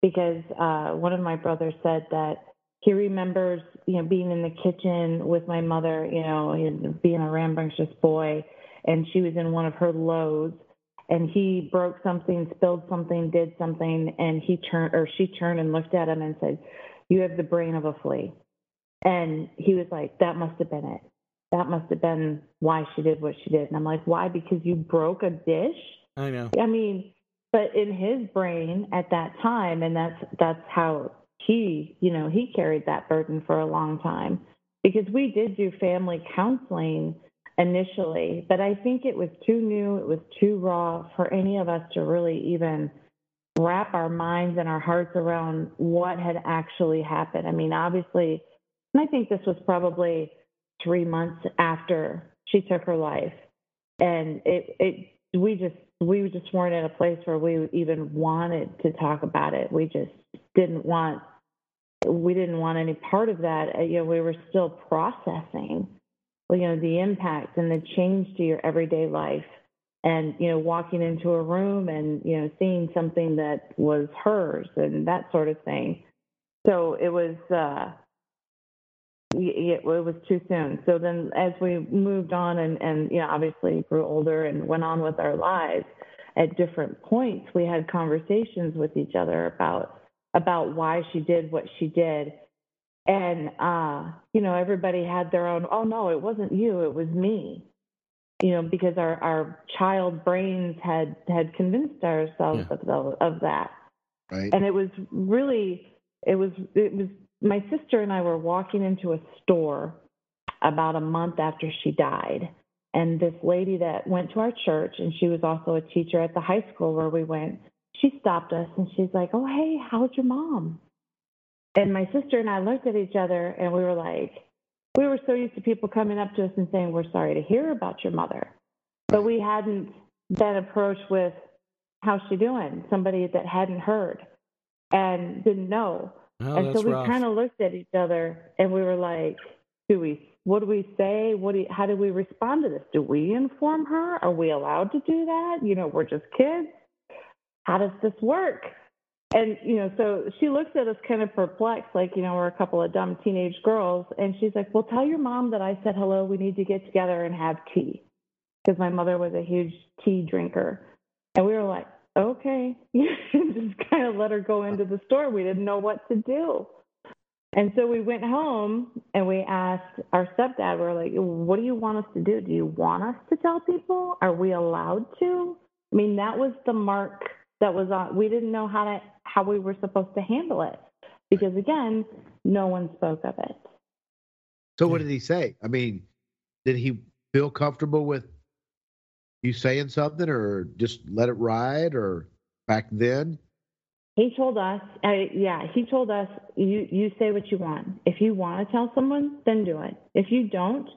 Because uh, one of my brothers said that he remembers, you know, being in the kitchen with my mother, you know, being a rambunctious boy, and she was in one of her lows, and he broke something, spilled something, did something, and he turned or she turned and looked at him and said, "You have the brain of a flea." And he was like, "That must have been it. That must have been why she did what she did." And I'm like, "Why? Because you broke a dish?" I know. I mean, but in his brain at that time, and that's that's how. He, you know, he carried that burden for a long time because we did do family counseling initially, but I think it was too new, it was too raw for any of us to really even wrap our minds and our hearts around what had actually happened. I mean, obviously, and I think this was probably three months after she took her life, and it, it, we just, we just weren't at a place where we even wanted to talk about it. We just didn't want, we didn't want any part of that. You know, we were still processing, you know, the impact and the change to your everyday life and, you know, walking into a room and, you know, seeing something that was hers and that sort of thing. So it was, uh, it, it was too soon. So then as we moved on and, and, you know, obviously grew older and went on with our lives at different points, we had conversations with each other about, about why she did what she did. And, uh, you know, everybody had their own, oh, no, it wasn't you, it was me. You know, because our, our child brains had, had convinced ourselves yeah. of, the, of that. Right. And it was really, it was, it was, my sister and I were walking into a store about a month after she died. And this lady that went to our church, and she was also a teacher at the high school where we went, she stopped us, and she's like, "Oh, hey, how's your mom?" And my sister and I looked at each other, and we were like, we were so used to people coming up to us and saying, "We're sorry to hear about your mother." But we hadn't been approached with, "How's she doing?" Somebody that hadn't heard and didn't know. Oh, and so we kind of looked at each other, and we were like, do we, what do we say? What do you, how do we respond to this? Do we inform her? Are we allowed to do that? You know, we're just kids. How does this work? And, you know, so she looks at us kind of perplexed, like, you know, we're a couple of dumb teenage girls. And she's like, "Well, tell your mom that I said hello. We need to get together and have tea." Because my mother was a huge tea drinker. And we were like, okay. Just kind of let her go into the store. We didn't know what to do. And so we went home and we asked our stepdad, we were like, "What do you want us to do? Do you want us to tell people? Are we allowed to?" I mean, that was the mark that was on. We didn't know how to how we were supposed to handle it because, again, no one spoke of it. So what did he say? I mean, did he feel comfortable with you saying something or just let it ride or back then? He told us, uh, yeah, he told us, you, you say what you want. If you want to tell someone, then do it. If you don't,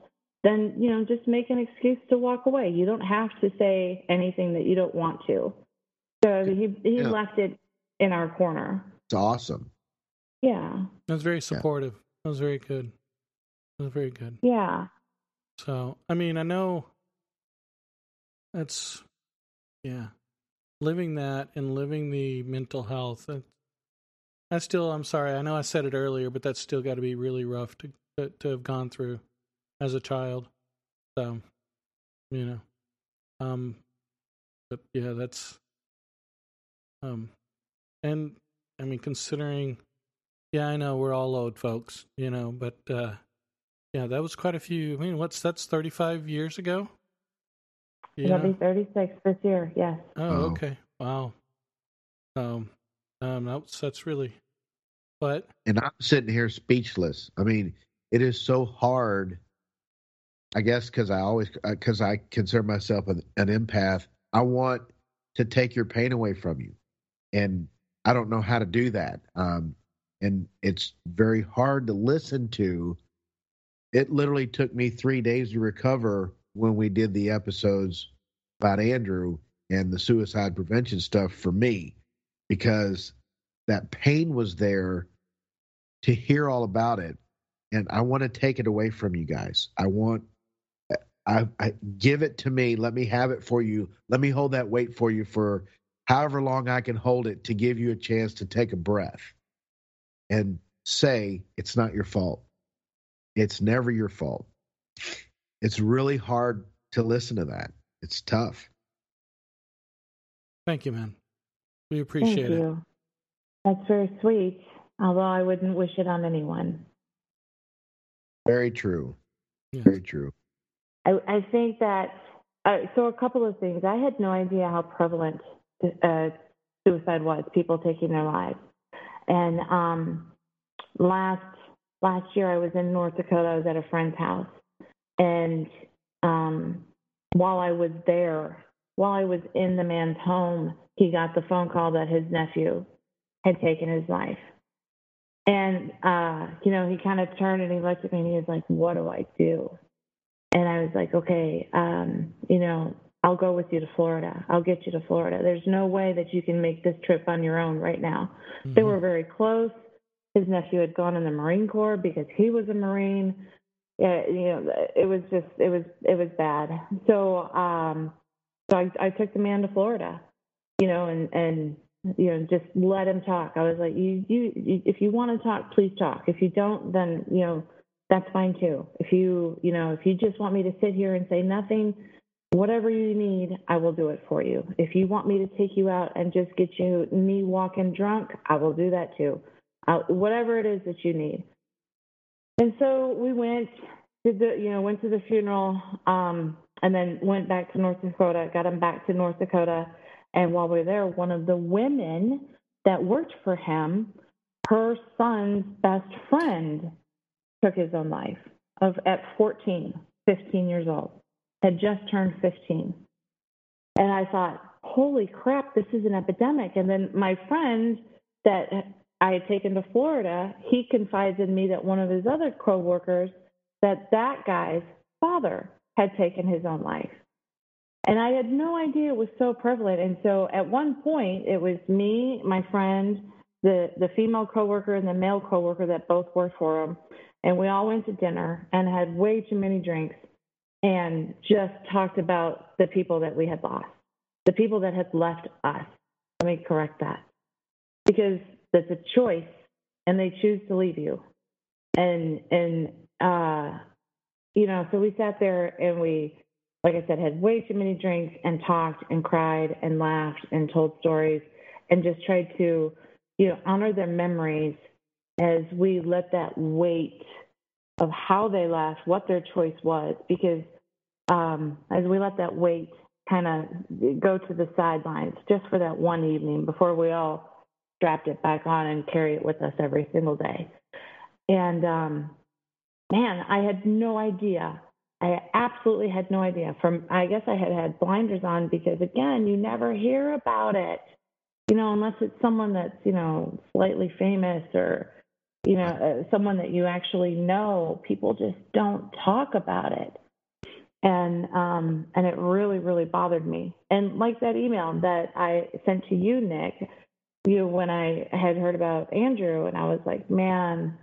then, you know, just make an excuse to walk away. You don't have to say anything that you don't want to. So he he yeah. left it in our corner. It's awesome. Yeah. That was very supportive. Yeah. That was very good. That was very good. Yeah. So, I mean, I know that's, yeah. Living that and living the mental health, I still, I'm sorry, I know I said it earlier, but that's still got to be really rough to, to to have gone through as a child. So, you know, um, but yeah, that's, um, and I mean, considering, yeah, I know we're all old folks, you know, but uh, yeah, that was quite a few. I mean, what's that's thirty-five years ago? Yeah. It'll be thirty-six this year, yes. Oh, okay. Wow. Um, um, that's, that's really, but. And I'm sitting here speechless. I mean, it is so hard, I guess, because I always, because I consider myself an, an empath. I want to take your pain away from you. And I don't know how to do that. Um, and it's very hard to listen to. It literally took me three days to recover when we did the episodes about Andrew and the suicide prevention stuff for me, because that pain was there to hear all about it. And I want to take it away from you guys. I want, I, I give it to me. Let me have it for you. Let me hold that weight for you for however long I can hold it to give you a chance to take a breath and say, it's not your fault. It's never your fault. It's really hard to listen to that. It's tough. Thank you, man. We appreciate Thank you. it. That's very sweet, although I wouldn't wish it on anyone. Very true. Yeah. Very true. I, I think that, uh, so a couple of things. I had no idea how prevalent uh, suicide was, people taking their lives. And um, last last year I was in North Dakota. I was at a friend's house. And um, while I was there, while I was in the man's home, he got the phone call that his nephew had taken his life. And, uh, you know, he kind of turned and he looked at me and he was like, what do I do? And I was like, okay, um, you know, I'll go with you to Florida. I'll get you to Florida. There's no way that you can make this trip on your own right now. Mm-hmm. They were very close. His nephew had gone in the Marine Corps because he was a Marine. Yeah, you know, it was just, it was, it was bad. So, um, so I, I took the man to Florida, you know, and, and, you know, just let him talk. I was like, you, you, you if you want to talk, please talk. If you don't, then, you know, that's fine too. If you, you know, if you just want me to sit here and say nothing, whatever you need, I will do it for you. If you want me to take you out and just get you me walking drunk, I will do that too. I'll, whatever it is that you need. And so we went, did the, you know, went to the funeral, um, and then went back to North Dakota, got him back to North Dakota. And while we were there, one of the women that worked for him, her son's best friend took his own life of at fourteen, fifteen years old, had just turned fifteen. And I thought, holy crap, this is an epidemic. And then my friend that I had taken to Florida, he confides in me that one of his other coworkers, that that guy's father had taken his own life. And I had no idea it was so prevalent. And so at one point, it was me, my friend, the, the female coworker and the male coworker that both worked for him. And we all went to dinner and had way too many drinks and just talked about the people that we had lost, the people that had left us. Let me correct that. Because that's a choice, and they choose to leave you. And, and uh, you know, so we sat there and we, like I said, had way too many drinks and talked and cried and laughed and told stories and just tried to, you know, honor their memories as we let that weight of how they left, what their choice was, because um, as we let that weight kind of go to the sidelines just for that one evening before we all strapped it back on and carry it with us every single day. And um, man, I had no idea. I absolutely had no idea. From I guess I had had blinders on because, again, you never hear about it, you know, unless it's someone that's, you know, slightly famous or, you know, uh, someone that you actually know. People just don't talk about it. And um, and it really, really bothered me. And like that email that I sent to you, Nick, you know, when I had heard about Andrew, and I was like, man,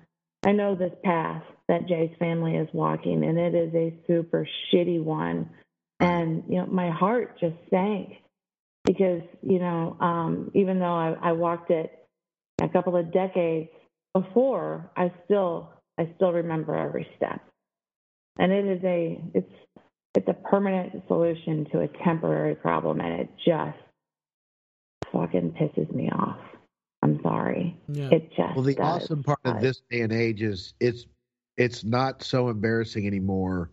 I know this path that Jay's family is walking, and it is a super shitty one. And, you know, my heart just sank because, you know, um, even though I, I walked it a couple of decades before, I still I still remember every step. And it is a it's it's a permanent solution to a temporary problem, and it just fucking pisses me off. I'm sorry. Yeah. It just well, the does. awesome part of this day and age is it's it's not so embarrassing anymore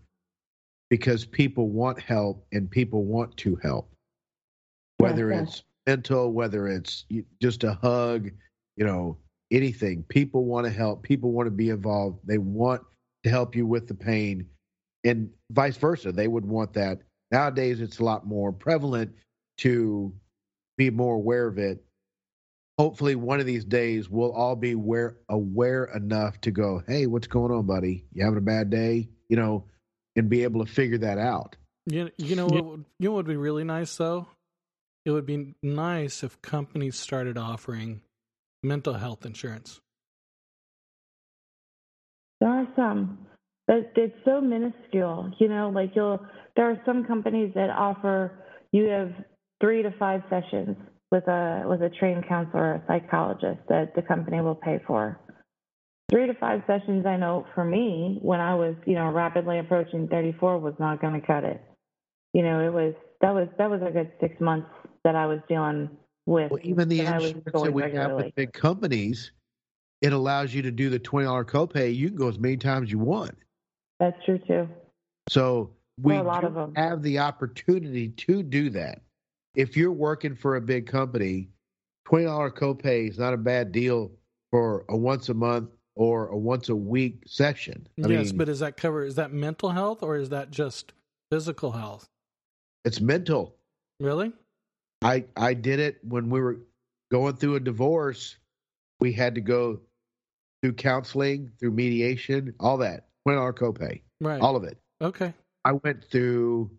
because people want help and people want to help. Whether yes, it's yes. mental, whether it's just a hug, you know, anything. People want to help. People want to be involved. They want to help you with the pain, and vice versa. They would want that. Nowadays, it's a lot more prevalent to be more aware of it. Hopefully, one of these days, we'll all be aware, aware enough to go, hey, what's going on, buddy? You having a bad day? You know, and be able to figure that out. You, you know, what would, you know what would be really nice, though? It would be nice if companies started offering mental health insurance. There are some, but it's so minuscule, you know, like you'll, there are some companies that offer, you have three to five sessions with a, with a trained counselor or a psychologist that the company will pay for. Three to five sessions. I know for me, when I was, you know, rapidly approaching thirty-four, was not going to cut it. You know, it was, that was, that was a good six months that I was dealing with. Well, even the insurance that we regularly have with big companies, it allows you to do the twenty dollars copay. You can go as many times as you want. That's true, too. So we a lot of them. have the opportunity to do that. If you're working for a big company, twenty dollars copay is not a bad deal for a once a month or a once a week session. I yes, mean, but is that cover? Is that mental health or is that just physical health? It's mental. Really? I I did it when we were going through a divorce. We had to go through counseling, through mediation, all that. twenty dollars copay, right? All of it. Okay. I went through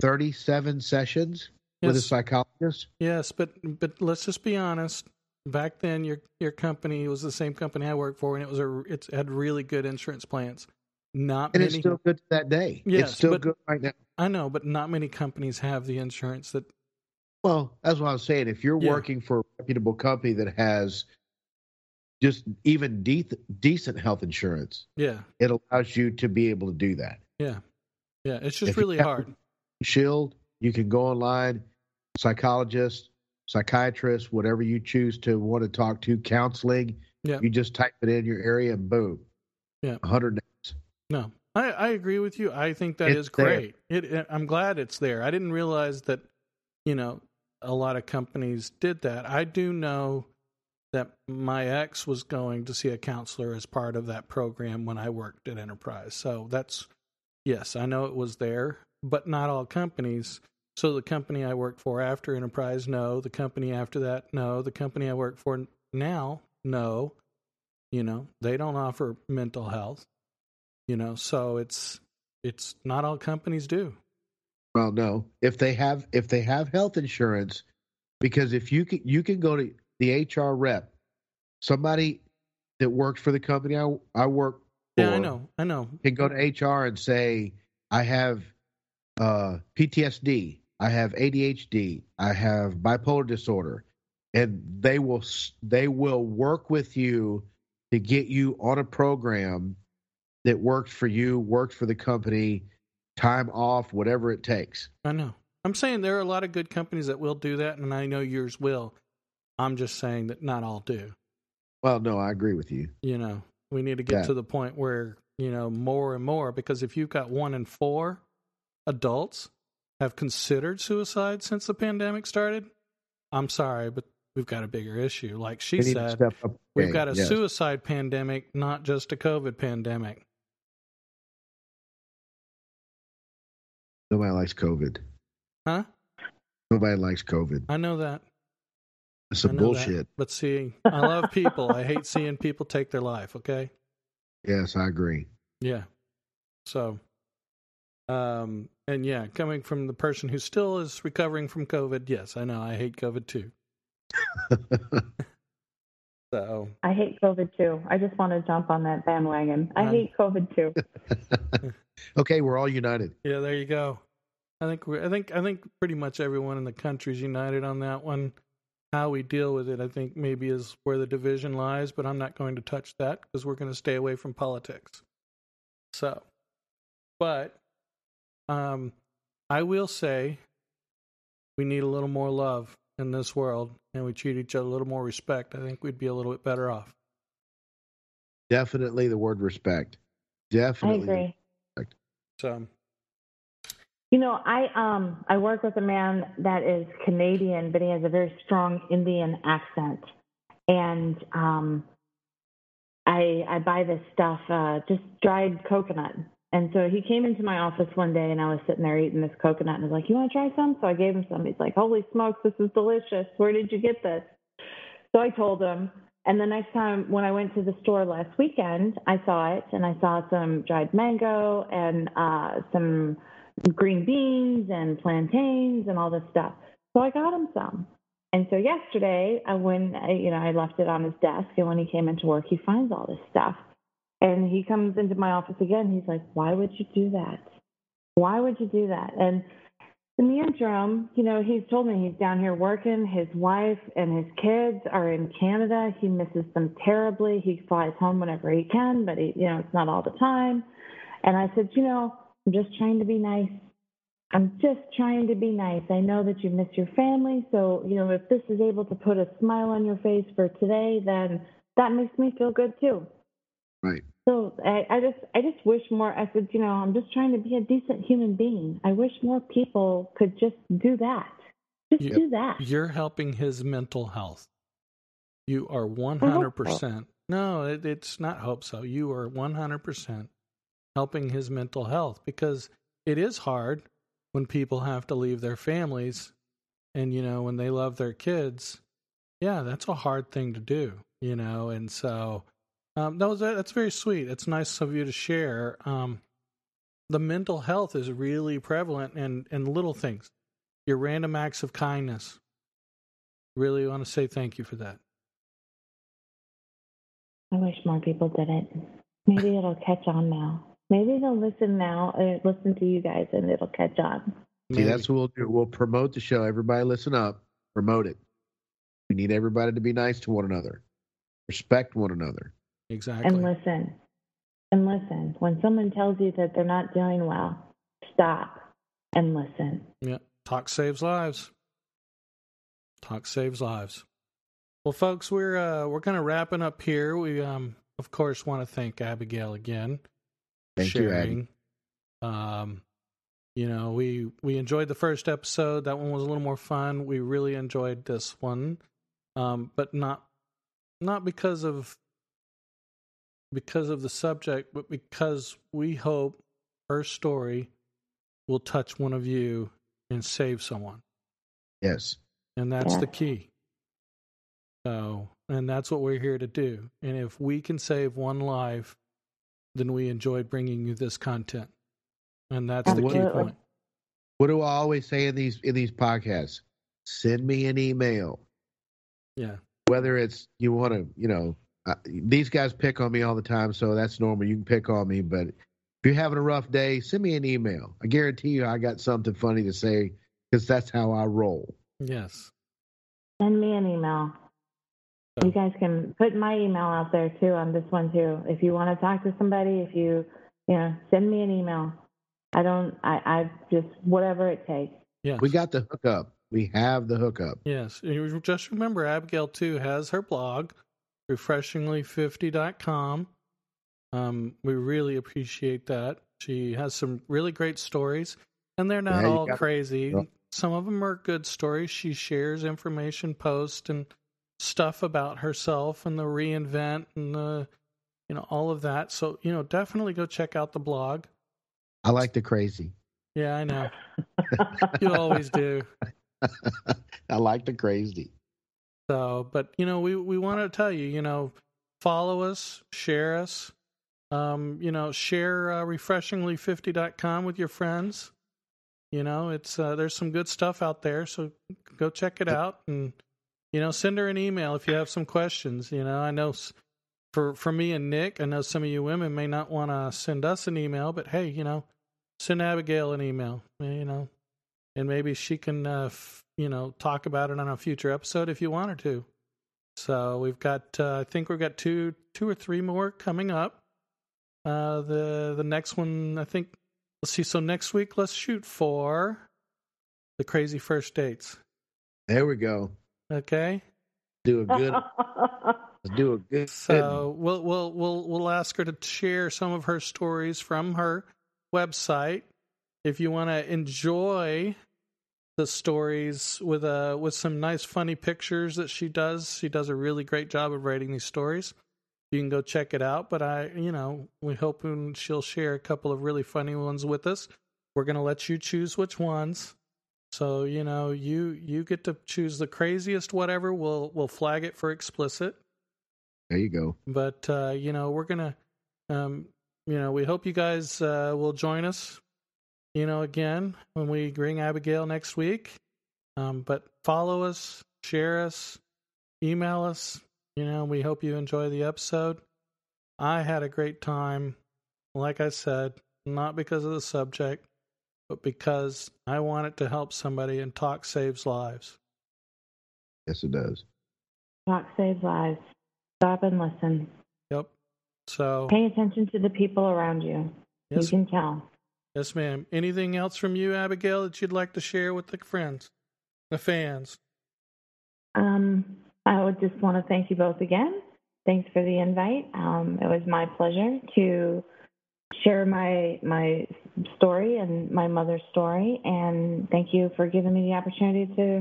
thirty-seven sessions yes. with a psychologist. Yes, but but let's just be honest. Back then, your your company was the same company I worked for, and it was a it had really good insurance plans. Not and many, it's still good to that day. Yes, it's still but, good right now. I know, but not many companies have the insurance that. Well, that's what I was saying. If you're yeah. working for a reputable company that has just even de- decent health insurance, yeah, it allows you to be able to do that. Yeah, yeah, it's just if really hard. Shield, you can go online, psychologist, psychiatrist, whatever you choose to want to talk to, counseling. Yeah, you just type it in your area, and boom, yeah, one hundred days. No, I, I agree with you. I think that it's is great. It, I'm glad it's there. I didn't realize that, you know, a lot of companies did that. I do know that my ex was going to see a counselor as part of that program when I worked at Enterprise. So that's, yes, I know it was there, but not all companies. So the company I worked for after Enterprise, no. The company after that, no. The company I work for now, no. You know, they don't offer mental health, you know, so it's, it's not all companies do. Well, no, if they have, if they have health insurance, because if you can, you can go to the H R rep, somebody that works for the company I, I work for. Yeah, I know, I know. Can go to H R and say, I have uh, P T S D, I have A D H D, I have bipolar disorder, and they will they will work with you to get you on a program that works for you, works for the company, time off, whatever it takes. I know. I'm saying there are a lot of good companies that will do that, and I know yours will. I'm just saying that not all do. Well, no, I agree with you. You know, we need to get yeah. to the point where, you know, more and more, because if you've got one in four adults have considered suicide since the pandemic started, I'm sorry, but we've got a bigger issue. Like she we said, we've got a yes. suicide pandemic, not just a COVID pandemic. Nobody likes COVID. Huh? Nobody likes COVID. I know that. It's some bullshit. That. But see, I love people. I hate seeing people take their life, okay? Yes, I agree. Yeah. So, um, and yeah, coming from the person who still is recovering from COVID, yes, I know. I hate COVID too. So I hate COVID too. I just want to jump on that bandwagon. I um, hate COVID too. Okay, we're all united. Yeah, there you go. I think we I think I think pretty much everyone in the country is united on that one. How we deal with it, I think, maybe is where the division lies, but I'm not going to touch that because we're going to stay away from politics. So, but um, I will say we need a little more love in this world, and we treat each other a little more respect. I think we'd be a little bit better off. Definitely the word respect. Definitely. I agree. Respect. So, you know, I um I work with a man that is Canadian, but he has a very strong Indian accent, and um I I buy this stuff, uh, just dried coconut. And so he came into my office one day, and I was sitting there eating this coconut, and I was like, "You want to try some?" So I gave him some. He's like, "Holy smokes, this is delicious! Where did you get this?" So I told him, and the next time when I went to the store last weekend, I saw it, and I saw some dried mango and uh, some green beans and plantains and all this stuff. So I got him some. And so yesterday, when you know I left it on his desk, and when he came into work, he finds all this stuff. And he comes into my office again. He's like, "Why would you do that? Why would you do that?" And in the interim, you know, he's told me he's down here working. His wife and his kids are in Canada. He misses them terribly. He flies home whenever he can, but he, you know, it's not all the time. And I said, "You know, I'm just trying to be nice. I'm just trying to be nice. I know that you miss your family. So, you know, if this is able to put a smile on your face for today, then that makes me feel good too." Right. So I, I just I just wish more. I said, you know, I'm just trying to be a decent human being. I wish more people could just do that. Just you, do that. You're helping his mental health. You are one hundred percent. So. No, it, it's not hope so. You are one hundred percent helping his mental health, because it is hard when people have to leave their families, and, you know, when they love their kids. Yeah, that's a hard thing to do, you know, and so... Um, that was, that's very sweet. It's nice of you to share. Um, the mental health is really prevalent in, in little things. Your random acts of kindness. Really want to say thank you for that. I wish more people did it. Maybe it'll catch on now. Maybe they'll listen now, uh, listen to you guys, and it'll catch on. See, that's what we'll do. We'll promote the show. Everybody listen up. Promote it. We need everybody to be nice to one another. Respect one another. Exactly. And listen. And listen. When someone tells you that they're not doing well, stop and listen. Yeah. Talk saves lives. Talk saves lives. Well, folks, we're uh, we're kind of wrapping up here. We um of course want to thank Abigail again. Thank you, Abby. Um you know, we we enjoyed the first episode. That one was a little more fun. We really enjoyed this one. Um but not not because of because of the subject, but because we hope her story will touch one of you and save someone. Yes. And that's yeah. the key. So, and that's what we're here to do. And if we can save one life, then we enjoyed bringing you this content. And that's the key point. What do I always say in these, in these podcasts? Send me an email. Yeah. Whether it's, you want to, you know, Uh, these guys pick on me all the time, so that's normal. You can pick on me, but if you're having a rough day, send me an email. I guarantee you I got something funny to say, because that's how I roll. Yes. Send me an email. So. You guys can put my email out there, too, on this one, too. If you want to talk to somebody, if you, you know, send me an email. I don't, I, I just, whatever it takes. Yeah. We got the hookup. We have the hookup. Yes. And just remember, Abigail, too, has her blog, refreshingly fifty dot com. Um, we really appreciate that. She has some really great stories. And they're not yeah, all crazy. It. Some of them are good stories. She shares information, posts, and stuff about herself and the reinvent and the, you know, all of that. So, you know, definitely go check out the blog. I like the crazy. Yeah, I know. You always do. I like the crazy. So, but, you know, we, we want to tell you, you know, follow us, share us, um, you know, share uh, refreshingly fifty dot com with your friends. You know, it's uh, there's some good stuff out there, so go check it out, and you know, send her an email if you have some questions. You know, I know for for me and Nick, I know some of you women may not want to send us an email, but hey, you know, send Abigail an email. You know, and maybe she can uh, f- you know talk about it on a future episode if you want her to. So we've got uh, I think we've got two two or three more coming up. Uh, the the next one I think. Let's see. So next week, let's shoot for the crazy first dates. There we go. Okay. Do a good. do a good. So we'll we'll we'll we'll ask her to share some of her stories from her website. If you want to enjoy the stories with a with some nice funny pictures that she does, she does a really great job of writing these stories. You can go check it out, but I, you know, we're hoping she'll share a couple of really funny ones with us. We're going to let you choose which ones. So, you know, you, you get to choose the craziest, whatever. We'll, we'll flag it for explicit. There you go. But, uh, you know, we're going to, um, you know, we hope you guys, uh, will join us, you know, again, when we bring Abigail next week. Um, but follow us, share us, email us. You know, we hope you enjoy the episode. I had a great time, like I said, not because of the subject, but because I wanted to help somebody, and talk saves lives. Yes, it does. Talk saves lives. Stop and listen. Yep. So pay attention to the people around you. Yes, you can tell. Yes, ma'am. Anything else from you, Abigail, that you'd like to share with the friends, the fans? Um... I would just want to thank you both again. Thanks for the invite. Um, it was my pleasure to share my my story and my mother's story, and thank you for giving me the opportunity to,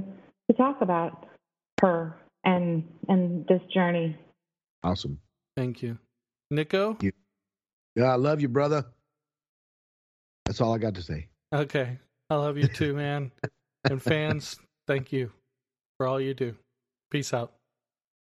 to talk about her and and this journey. Awesome. Thank you. Nico? Thank you. Yeah, I love you, brother. That's all I got to say. Okay. I love you too, man. And fans, thank you for all you do. Peace out.